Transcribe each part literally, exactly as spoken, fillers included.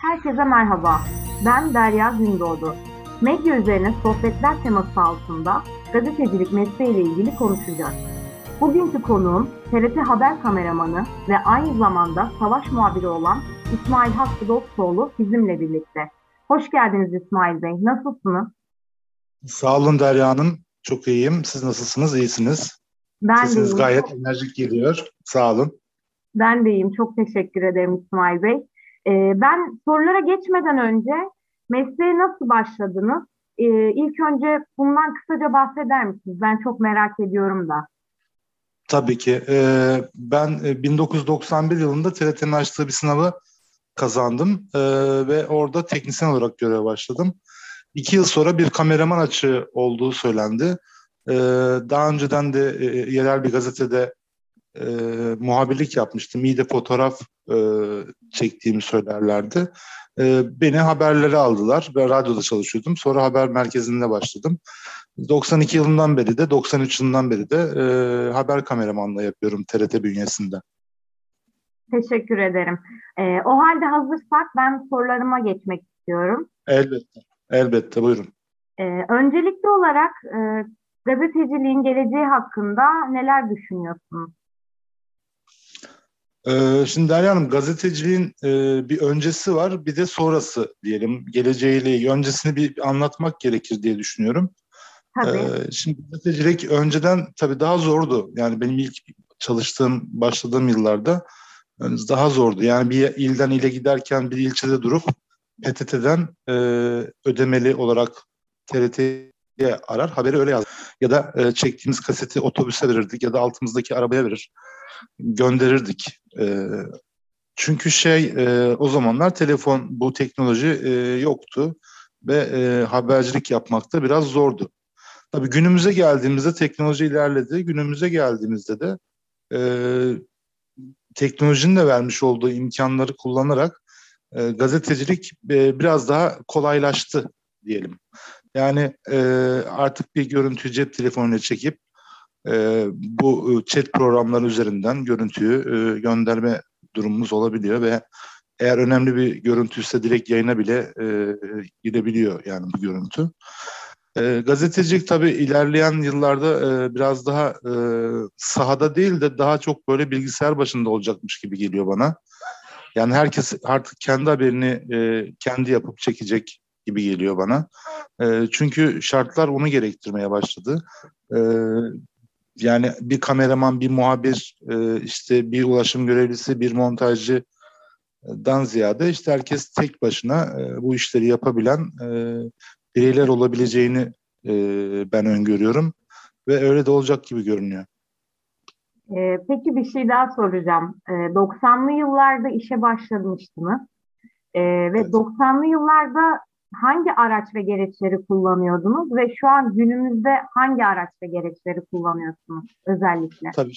Herkese merhaba, ben Derya Züngoğlu. Medya üzerine sohbetler teması altında gazetecilik mesleğiyle ilgili konuşacağız. Bugünkü konuğum T R T Haber kameramanı ve aynı zamanda savaş muhabiri olan İsmail Hakkı Dostoğlu bizimle birlikte. Hoş geldiniz İsmail Bey, nasılsınız? Sağ olun Derya Hanım, çok iyiyim. Siz nasılsınız, iyisiniz? Ben Sesiniz iyiyim. Gayet enerjik geliyor, sağ olun. Ben de iyiyim, çok teşekkür ederim İsmail Bey. Ben sorulara geçmeden önce mesleğe nasıl başladınız? İlk önce bundan kısaca bahseder misiniz? Ben çok merak ediyorum da. Tabii ki. Ben bin dokuz yüz doksan bir yılında T R T'nin açtığı bir sınavı kazandım ve orada teknisyen olarak göreve başladım. İki yıl sonra bir kameraman açığı olduğu söylendi. Daha önceden de yerel bir gazetede E, muhabirlik yapmıştım. İyi de fotoğraf e, çektiğimi söylerlerdi. E, beni haberlere aldılar. Ben radyoda çalışıyordum. Sonra haber merkezinde başladım. doksan iki yılından beri de, doksan üç yılından beri de e, haber kameramanlığı yapıyorum T R T bünyesinde. Teşekkür ederim. E, o halde hazırsak ben sorularıma geçmek istiyorum. Elbette. Elbette. Buyurun. E, öncelikli olarak e, gazeteciliğin geleceği hakkında neler düşünüyorsunuz? Şimdi Derya Hanım, gazeteciliğin bir öncesi var, bir de sonrası diyelim. Geleceğiyle öncesini bir anlatmak gerekir diye düşünüyorum. Tabii. Şimdi gazetecilik önceden tabii daha zordu. Yani benim ilk çalıştığım, başladığım yıllarda daha zordu. Yani bir ilden ile giderken bir ilçede durup P T T'den ödemeli olarak T R T'ye arar, haberi öyle yazar. Ya da çektiğimiz kaseti otobüse verirdik ya da altımızdaki arabaya verir. Gönderirdik. E, çünkü şey e, o zamanlar telefon, bu teknoloji e, yoktu ve e, habercilik yapmakta biraz zordu. Tabii günümüze geldiğimizde teknoloji ilerledi. Günümüze geldiğimizde de e, teknolojinin de vermiş olduğu imkanları kullanarak e, gazetecilik e, biraz daha kolaylaştı diyelim. Yani e, artık bir görüntü cep telefonuyla çekip Ee, bu chat programları üzerinden görüntüyü e, gönderme durumumuz olabiliyor ve eğer önemli bir görüntüyse direkt yayına bile e, gidebiliyor yani bu görüntü. E, gazetecilik tabii ilerleyen yıllarda e, biraz daha e, sahada değil de daha çok böyle bilgisayar başında olacakmış gibi geliyor bana. Yani herkes artık kendi haberini e, kendi yapıp çekecek gibi geliyor bana. E, çünkü şartlar onu gerektirmeye başladı. E, Yani bir kameraman, bir muhabir, işte bir ulaşım görevlisi, bir montajcıdan ziyade işte herkes tek başına bu işleri yapabilen bireyler olabileceğini ben öngörüyorum ve öyle de olacak gibi görünüyor. Peki bir şey daha soracağım. doksanlı yıllarda işe başlamıştınız ve evet. doksanlı yıllarda hangi araç ve gereçleri kullanıyordunuz ve şu an günümüzde hangi araç ve gereçleri kullanıyorsunuz özellikle? Tabii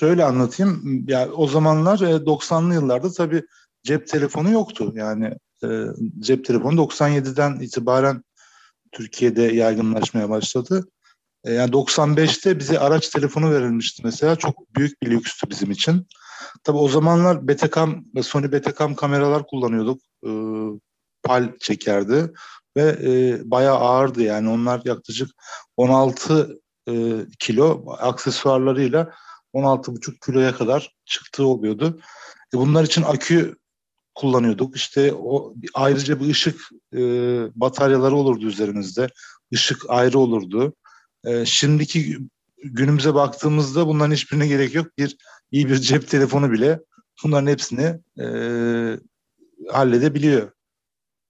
şöyle anlatayım. Yani o zamanlar doksanlı yıllarda tabii cep telefonu yoktu. Yani e, cep telefonu doksan yediden itibaren Türkiye'de yaygınlaşmaya başladı. E, yani doksan beşte bize araç telefonu verilmişti mesela. Çok büyük bir lükstü bizim için. Tabii o zamanlar Betacam, Sony Betacam kameralar kullanıyorduk. E, Pal çekerdi ve e, bayağı ağırdı yani onlar yaklaşık on altı e, kilo aksesuarlarıyla on altı buçuk kiloya kadar çıktığı oluyordu. E, bunlar için akü kullanıyorduk. İşte o ayrıca bir ışık e, bataryaları olurdu üzerimizde. Işık ayrı olurdu. E, şimdiki günümüze baktığımızda bunların hiçbirine gerek yok. Bir iyi bir cep telefonu bile bunların hepsini e, halledebiliyor.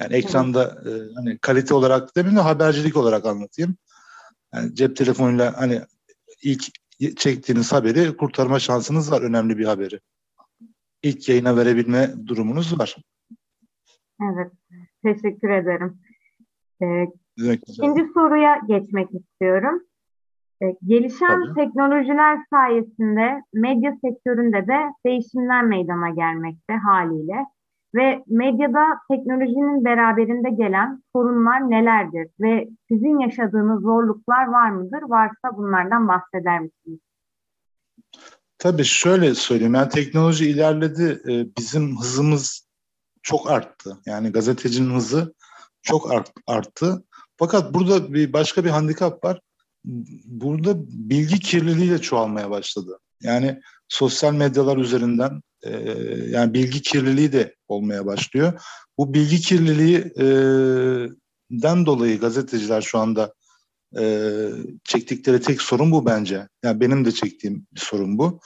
Yani ekranda e, hani kalite olarak demeyeyim de habercilik olarak anlatayım. Yani cep telefonuyla hani ilk çektiğiniz haberi kurtarma şansınız var, önemli bir haberi. İlk yayına verebilme durumunuz var. Evet, teşekkür ederim. Ee, ikinci soruya geçmek istiyorum. Ee, gelişen Tabii. teknolojiler sayesinde medya sektöründe de değişimler meydana gelmekte haliyle. Ve medyada teknolojinin beraberinde gelen sorunlar nelerdir? Ve sizin yaşadığınız zorluklar var mıdır? Varsa bunlardan bahseder misiniz? Tabii şöyle söyleyeyim. Yani teknoloji ilerledi. Bizim hızımız çok arttı. Yani gazetecinin hızı çok arttı. Fakat burada bir başka bir handikap var. Burada bilgi kirliliğiyle çoğalmaya başladı. Yani sosyal medyalar üzerinden e, yani bilgi kirliliği de olmaya başlıyor. Bu bilgi kirliliğinden e, dolayı gazeteciler şu anda e, çektikleri tek sorun bu bence. Yani benim de çektiğim bir sorun bu.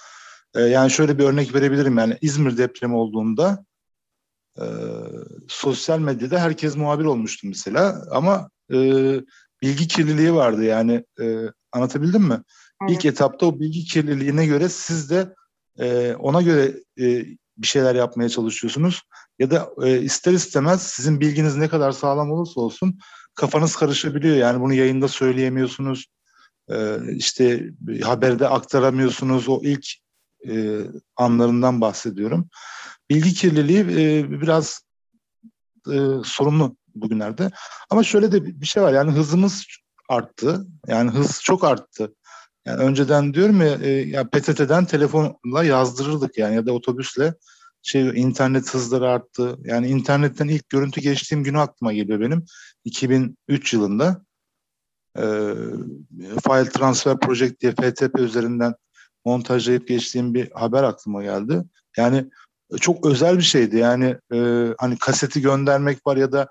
E, yani şöyle bir örnek verebilirim. Yani İzmir depremi olduğunda e, sosyal medyada herkes muhabir olmuştu mesela. Ama e, bilgi kirliliği vardı. Yani e, anlatabildim mi? Evet. İlk etapta o bilgi kirliliğine göre siz de e, ona göre e, bir şeyler yapmaya çalışıyorsunuz. Ya da e, ister istemez sizin bilginiz ne kadar sağlam olursa olsun kafanız karışabiliyor. Yani bunu yayında söyleyemiyorsunuz. E, işte haberde aktaramıyorsunuz. O ilk e, anlarından bahsediyorum. Bilgi kirliliği e, biraz e, sorunlu bugünlerde. Ama şöyle de bir şey var. Yani hızımız arttı. Yani hız çok arttı. Yani önceden diyorum ya, e, ya P T T'den telefonla yazdırırdık yani ya da otobüsle şey internet hızları arttı. Yani internetten ilk görüntü geçtiğim günü aklıma geliyor benim iki bin üç yılında e, File Transfer Project diye F T P üzerinden montajlayıp geçtiğim bir haber aklıma geldi. Yani çok özel bir şeydi yani e, hani kaseti göndermek var ya da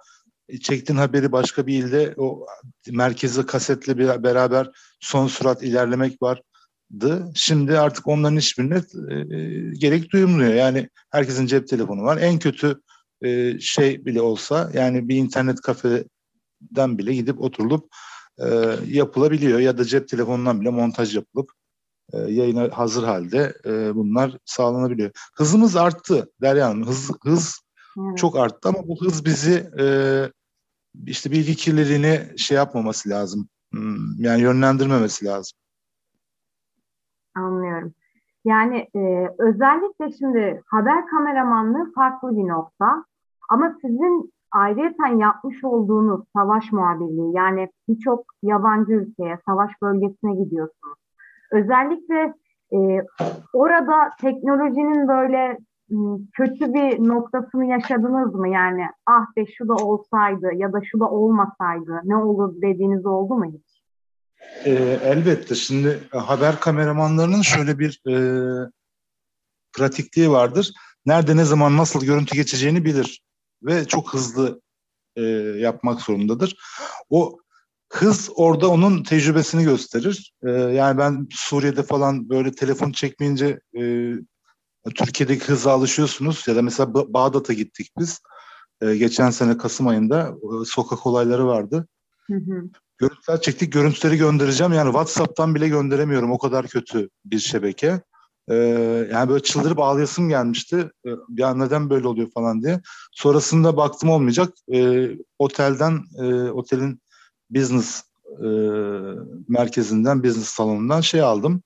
çektiğin haberi başka bir ilde o merkezli kasetle bir beraber son sürat ilerlemek vardı. Şimdi artık onların hiçbirine e, gerek duyulmuyor. Yani herkesin cep telefonu var. En kötü e, şey bile olsa yani bir internet kafeden bile gidip oturulup e, yapılabiliyor. Ya da cep telefonundan bile montaj yapılıp e, yayına hazır halde e, bunlar sağlanabiliyor. Hızımız arttı Derya Hanım. Hız, hız çok arttı ama bu hız bizi e, işte bilgi kirliliğini şey yapmaması lazım. Yani yönlendirmemesi lazım. Anlıyorum. Yani e, özellikle şimdi haber kameramanlığı farklı bir nokta. Ama sizin ayrıyeten yapmış olduğunuz savaş muhabirliği yani birçok yabancı ülkeye, savaş bölgesine gidiyorsunuz. Özellikle e, orada teknolojinin böyle kötü bir noktasını yaşadınız mı? Yani ah be şu da olsaydı ya da şu da olmasaydı ne olur dediğiniz oldu mu hiç? E, elbette. Şimdi haber kameramanlarının şöyle bir e, pratikliği vardır. Nerede ne zaman nasıl görüntü geçeceğini bilir ve çok hızlı e, yapmak zorundadır. O hız orada onun tecrübesini gösterir. E, yani ben Suriye'de falan böyle telefon çekmeyince e, Türkiye'deki hıza alışıyorsunuz ya da mesela Bağdat'a gittik biz. Ee, geçen sene Kasım ayında e, sokak olayları vardı. Hı hı. Görüntüler çektik, görüntüleri göndereceğim. Yani WhatsApp'tan bile gönderemiyorum. O kadar kötü bir şebeke. Ee, yani böyle çıldırıp ağlayasım gelmişti. Ee, ya neden böyle oluyor falan diye. Sonrasında baktım olmayacak. Ee, otelden, e, otelin business e, merkezinden, business salonundan şey aldım.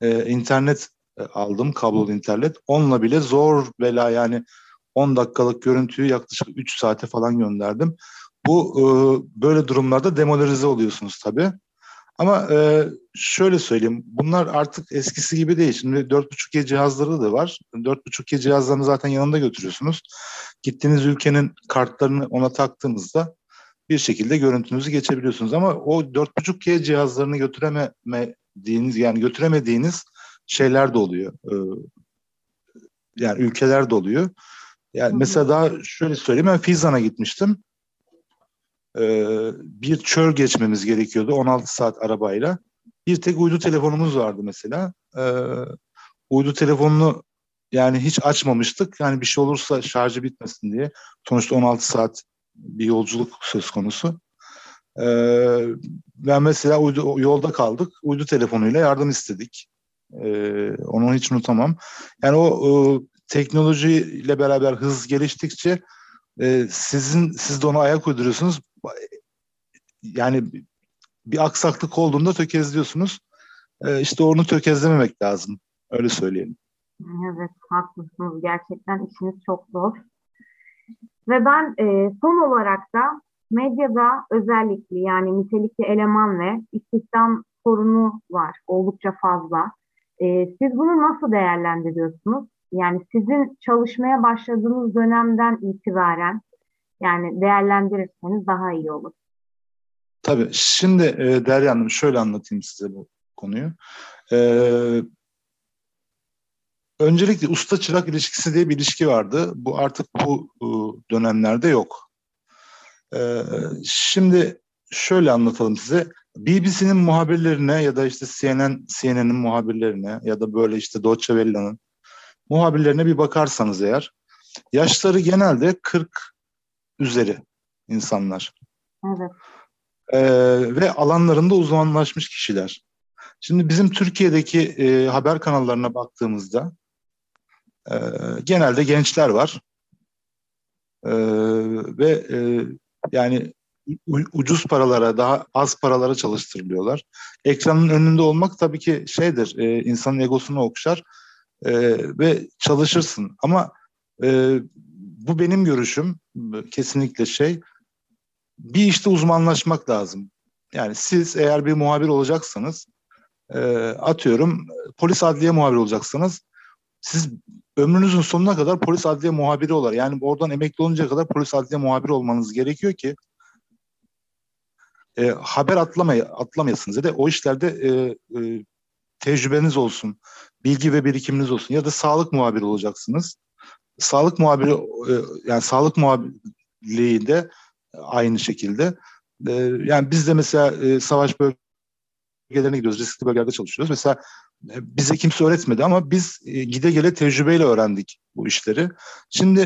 E, internet aldım kablolu internet. Onunla bile zor bela yani on dakikalık görüntüyü yaklaşık üç saate falan gönderdim. Bu e, böyle durumlarda demoralize oluyorsunuz tabii. Ama e, şöyle söyleyeyim. Bunlar artık eskisi gibi değil. Şimdi dört buçuk G cihazları da var. dört buçuk G cihazlarını zaten yanında götürüyorsunuz. Gittiğiniz ülkenin kartlarını ona taktığınızda bir şekilde görüntünüzü geçebiliyorsunuz. Ama o dört buçuk G cihazlarını götüremediğiniz yani götüremediğiniz şeyler de oluyor. Yani ülkeler de oluyor. Yani hı hı. Mesela daha şöyle söyleyeyim. Ben Fizan'a gitmiştim. Bir çöl geçmemiz gerekiyordu. on altı saat arabayla. Bir tek uydu telefonumuz vardı mesela. Uydu telefonunu yani hiç açmamıştık. Yani bir şey olursa şarjı bitmesin diye. Sonuçta on altı saat bir yolculuk söz konusu. Ben mesela uydu, yolda kaldık. Uydu telefonuyla yardım istedik. Ee, onu hiç unutamam. Yani o, o teknolojiyle beraber hız geliştikçe e, sizin siz de ona ayak uyduruyorsunuz. Yani bir aksaklık olduğunda tökezliyorsunuz. Ee, işte onu tökezlememek lazım. Öyle söyleyelim. Evet, haklısınız. Gerçekten işiniz çok zor. Ve ben e, son olarak da medyada özellikle yani nitelikli eleman ve istihdam sorunu var. Oldukça fazla. Siz bunu nasıl değerlendiriyorsunuz? Yani sizin çalışmaya başladığınız dönemden itibaren yani değerlendirirseniz daha iyi olur. Tabii. Şimdi e, Derya Hanım şöyle anlatayım size bu konuyu. Ee, öncelikle usta-çırak ilişkisi diye bir ilişki vardı. Bu artık bu e, dönemlerde yok. Ee, şimdi şöyle anlatalım size. B B C'nin muhabirlerine ya da işte C N N, C N N'in muhabirlerine ya da böyle işte Deutsche Welle'nin muhabirlerine bir bakarsanız eğer, yaşları genelde kırk üzeri insanlar. Evet. Ee, ve alanlarında uzmanlaşmış kişiler. Şimdi bizim Türkiye'deki e, haber kanallarına baktığımızda e, genelde gençler var. E, ve e, yani u- ucuz paralara, daha az paralara çalıştırılıyorlar. Ekranın önünde olmak tabii ki şeydir, e, insanın egosunu okşar. Ee, ve çalışırsın ama e, bu benim görüşüm kesinlikle şey, bir işte uzmanlaşmak lazım. Yani siz eğer bir muhabir olacaksanız e, atıyorum polis adliye muhabiri olacaksanız siz ömrünüzün sonuna kadar polis adliye muhabiri olar, yani oradan emekli oluncaya kadar polis adliye muhabiri olmanız gerekiyor ki e, haber atlamay- atlamayasınız ya da o işlerde e, e, tecrübeniz olsun, bilgi ve birikiminiz olsun. Ya da sağlık muhabiri olacaksınız. Sağlık muhabiri, yani sağlık muhabirliği de aynı şekilde. Yani biz de mesela savaş bölgelerine gidiyoruz, riskli bölgelerde çalışıyoruz. Mesela bize kimse öğretmedi ama biz gide gele tecrübeyle öğrendik bu işleri. Şimdi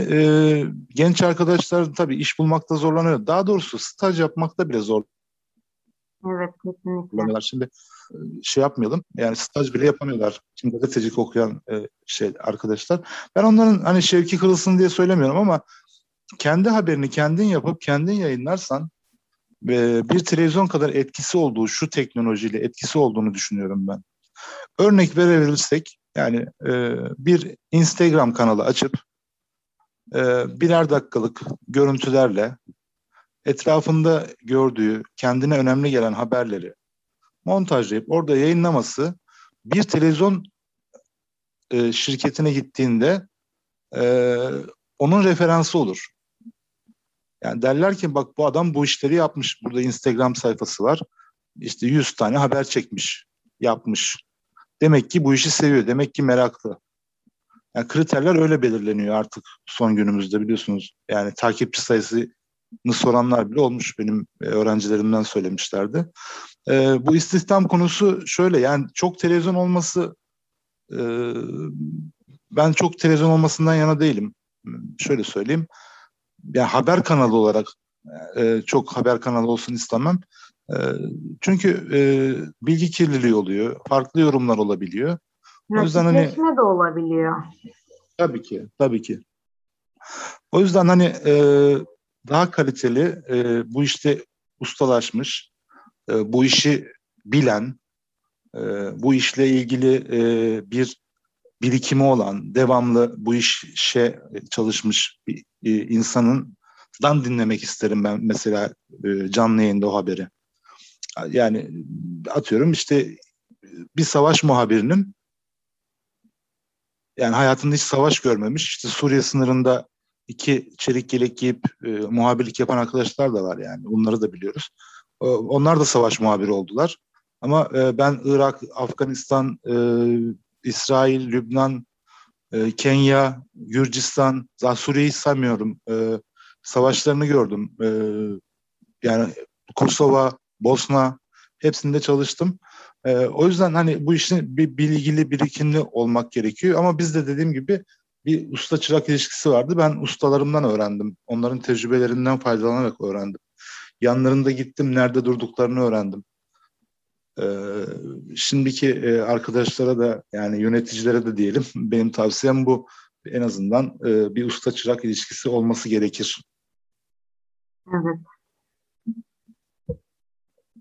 genç arkadaşlar tabii iş bulmakta zorlanıyor. Daha doğrusu staj yapmakta bile zor. Evet, kesinlikle. Şimdi şey yapmayalım, yani staj bile yapamıyorlar. Şimdi gazetecilik okuyan e, şey arkadaşlar. Ben onların hani şevki kırılsın diye söylemiyorum ama kendi haberini kendin yapıp kendin yayınlarsan e, bir televizyon kadar etkisi olduğu, şu teknolojiyle etkisi olduğunu düşünüyorum ben. Örnek verebilirsek yani e, bir Instagram kanalı açıp e, birer dakikalık görüntülerle etrafında gördüğü, kendine önemli gelen haberleri montajlayıp orada yayınlaması bir televizyon e, şirketine gittiğinde e, onun referansı olur. Yani derler ki bak bu adam bu işleri yapmış. Burada Instagram sayfası var. İşte yüz tane haber çekmiş, yapmış. Demek ki bu işi seviyor. Demek ki meraklı. Yani kriterler öyle belirleniyor artık son günümüzde biliyorsunuz. Yani takipçi sayısı soranlar bile olmuş, benim öğrencilerimden söylemişlerdi. Ee, bu istihdam konusu şöyle, yani çok televizyon olması, e, ben çok televizyon olmasından yana değilim. Şöyle söyleyeyim, yani haber kanalı olarak e, çok haber kanalı olsun istemem. E, çünkü e, bilgi kirliliği oluyor, farklı yorumlar olabiliyor. O yüzden hani seçme de olabiliyor. Tabii ki, tabii ki. O yüzden hani e, daha kaliteli, e, bu işte ustalaşmış, e, bu işi bilen, e, bu işle ilgili e, bir birikimi olan, devamlı bu işe çalışmış bir e, insanından dinlemek isterim ben mesela e, canlı yayında o haberi. Yani atıyorum işte bir savaş muhabirinin, yani hayatında hiç savaş görmemiş, işte Suriye sınırında İki çelik yelek giyip e, muhabirlik yapan arkadaşlar da var yani. Onları da biliyoruz. E, onlar da savaş muhabiri oldular. Ama e, ben Irak, Afganistan, e, İsrail, Lübnan, e, Kenya, Gürcistan, daha Suriye'yi saymıyorum. E, savaşlarını gördüm. E, yani Kosova, Bosna hepsinde çalıştım. E, o yüzden hani bu işin bir bilgili, birikimli olmak gerekiyor. Ama biz de dediğim gibi bir usta-çırak ilişkisi vardı. Ben ustalarımdan öğrendim. Onların tecrübelerinden faydalanarak öğrendim. Yanlarında gittim, nerede durduklarını öğrendim. Ee, şimdiki arkadaşlara da, yani yöneticilere de diyelim, benim tavsiyem bu. En azından e, bir usta-çırak ilişkisi olması gerekir. Evet.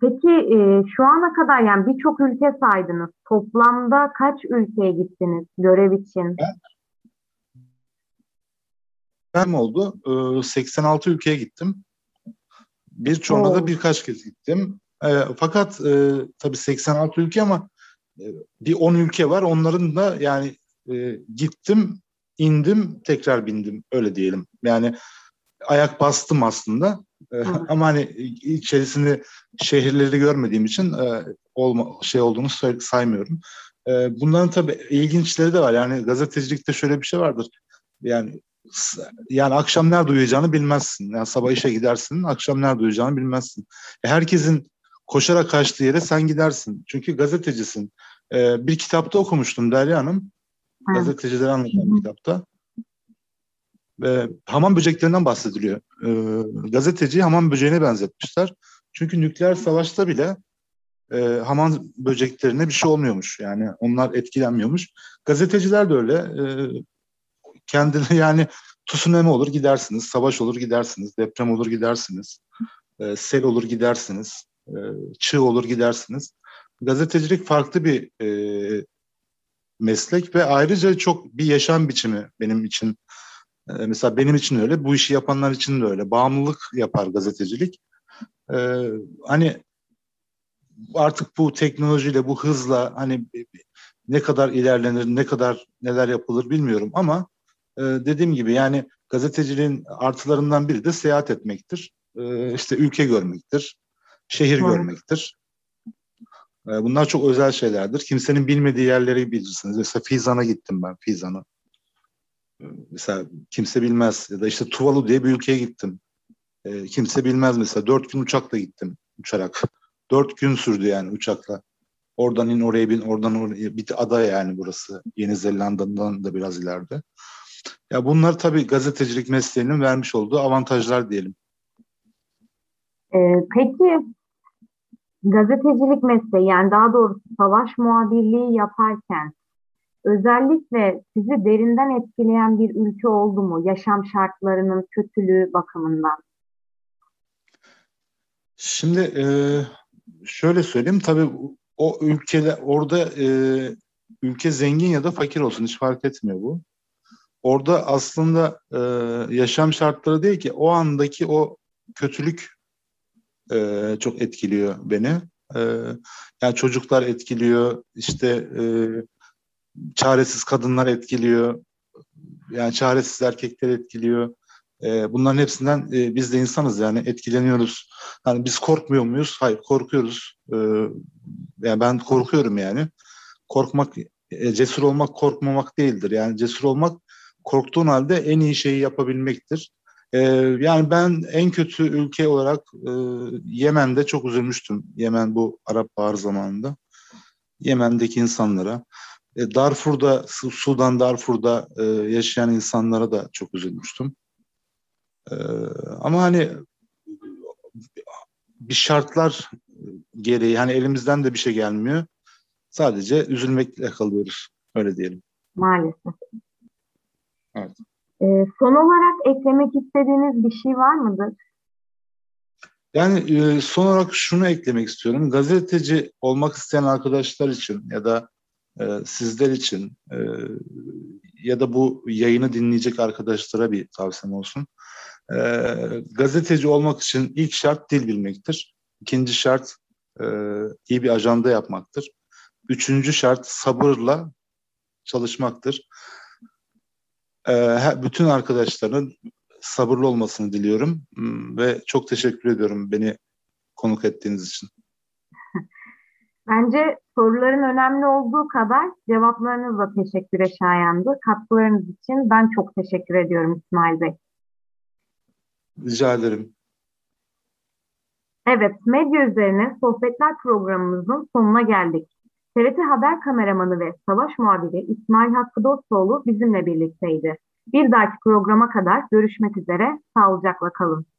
Peki e, şu ana kadar yani birçok ülke saydınız. Toplamda kaç ülkeye gittiniz görev için? Evet. Hem oldu. seksen altı ülkeye gittim. Birçoğuna da birkaç kez gittim. Fakat tabii seksen altı ülke ama bir on ülke var. Onların da yani gittim indim, tekrar bindim, öyle diyelim. Yani ayak bastım aslında. Ee, ama hani içerisinde şehirleri görmediğim için e, olma, şey olduğunu say- saymıyorum. E, bunların tabii ilginçleri de var. Yani gazetecilikte şöyle bir şey vardır. Yani yani akşam nerede uyuyacağını bilmezsin. Yani sabah işe gidersin, akşam nerede uyuyacağını bilmezsin. E, herkesin koşarak kaçtığı yere sen gidersin. Çünkü gazetecisin. E, bir kitapta okumuştum Derya Hanım. Hı. Gazetecileri anlatan bir kitapta. E, hamam böceklerinden bahsediliyor. E, gazeteciyi hamam böceğine benzetmişler. Çünkü nükleer savaşta bile e, hamam böceklerine bir şey olmuyormuş. Yani onlar etkilenmiyormuş. Gazeteciler de öyle. E, kendine yani tsunami olur gidersiniz, savaş olur gidersiniz, deprem olur gidersiniz, e, sel olur gidersiniz, e, çığ olur gidersiniz. Gazetecilik farklı bir e, meslek ve ayrıca çok bir yaşam biçimi benim için. Mesela benim için öyle, bu işi yapanlar için de öyle. Bağımlılık yapar gazetecilik. Ee, hani artık bu teknolojiyle, bu hızla hani ne kadar ilerlenir, ne kadar neler yapılır bilmiyorum ama e, dediğim gibi yani gazeteciliğin artılarından biri de seyahat etmektir. Ee, işte ülke görmektir, şehir hmm. görmektir. Ee, bunlar çok özel şeylerdir. Kimsenin bilmediği yerleri bilirsiniz. Mesela Fizan'a gittim ben, Fizan'a. Mesela kimse bilmez ya da işte Tuvalu diye bir ülkeye gittim. E, kimse bilmez mesela. Dört gün uçakla gittim. Uçarak. Dört gün sürdü yani uçakla. Oradan in oraya bin, oradan oraya. Bir ada yani burası. Yeni Zelanda'dan da biraz ileride. Ya bunlar tabii gazetecilik mesleğinin vermiş olduğu avantajlar diyelim. E, peki gazetecilik mesleği yani daha doğrusu savaş muhabirliği yaparken özellikle sizi derinden etkileyen bir ülke oldu mu? Yaşam şartlarının kötülüğü bakımından. Şimdi e, şöyle söyleyeyim. Tabii o ülkeler orada e, ülke zengin ya da fakir olsun hiç fark etmiyor bu. Orada aslında e, yaşam şartları değil ki o andaki o kötülük e, çok etkiliyor beni. E, yani çocuklar etkiliyor. İşte e, çaresiz kadınlar etkiliyor, yani çaresiz erkekler etkiliyor. Ee, bunların hepsinden e, biz de insanız yani etkileniyoruz. Hani biz korkmuyor muyuz? Hayır, korkuyoruz. Ee, yani ben korkuyorum yani. Korkmak, e, cesur olmak korkmamak değildir. Yani cesur olmak korktuğun halde en iyi şeyi yapabilmektir. Ee, yani ben en kötü ülke olarak e, Yemen'de çok üzülmüştüm. Yemen bu Arap Baharı zamanında. Yemen'deki insanlara. Darfur'da, Sudan Darfur'da e, yaşayan insanlara da çok üzülmüştüm. E, ama hani bir şartlar gereği, hani elimizden de bir şey gelmiyor. Sadece üzülmekle kalıyoruz, öyle diyelim. Maalesef. Evet. E, son olarak eklemek istediğiniz bir şey var mıdır? Yani e, son olarak şunu eklemek istiyorum. Gazeteci olmak isteyen arkadaşlar için ya da sizler için ya da bu yayını dinleyecek arkadaşlara bir tavsiyem olsun. Gazeteci olmak için ilk şart dil bilmektir. İkinci şart iyi bir ajanda yapmaktır. Üçüncü şart sabırla çalışmaktır. Bütün arkadaşların sabırlı olmasını diliyorum ve çok teşekkür ediyorum beni konuk ettiğiniz için. Bence soruların önemli olduğu kadar cevaplarınızla teşekküre şayandı. Katkılarınız için ben çok teşekkür ediyorum İsmail Bey. Rica ederim. Evet, medya üzerine sohbetler programımızın sonuna geldik. T R T Haber kameramanı ve savaş muhabiri İsmail Hakkı Dostoğlu bizimle birlikteydi. Bir dahaki programa kadar görüşmek üzere, sağlıcakla kalın.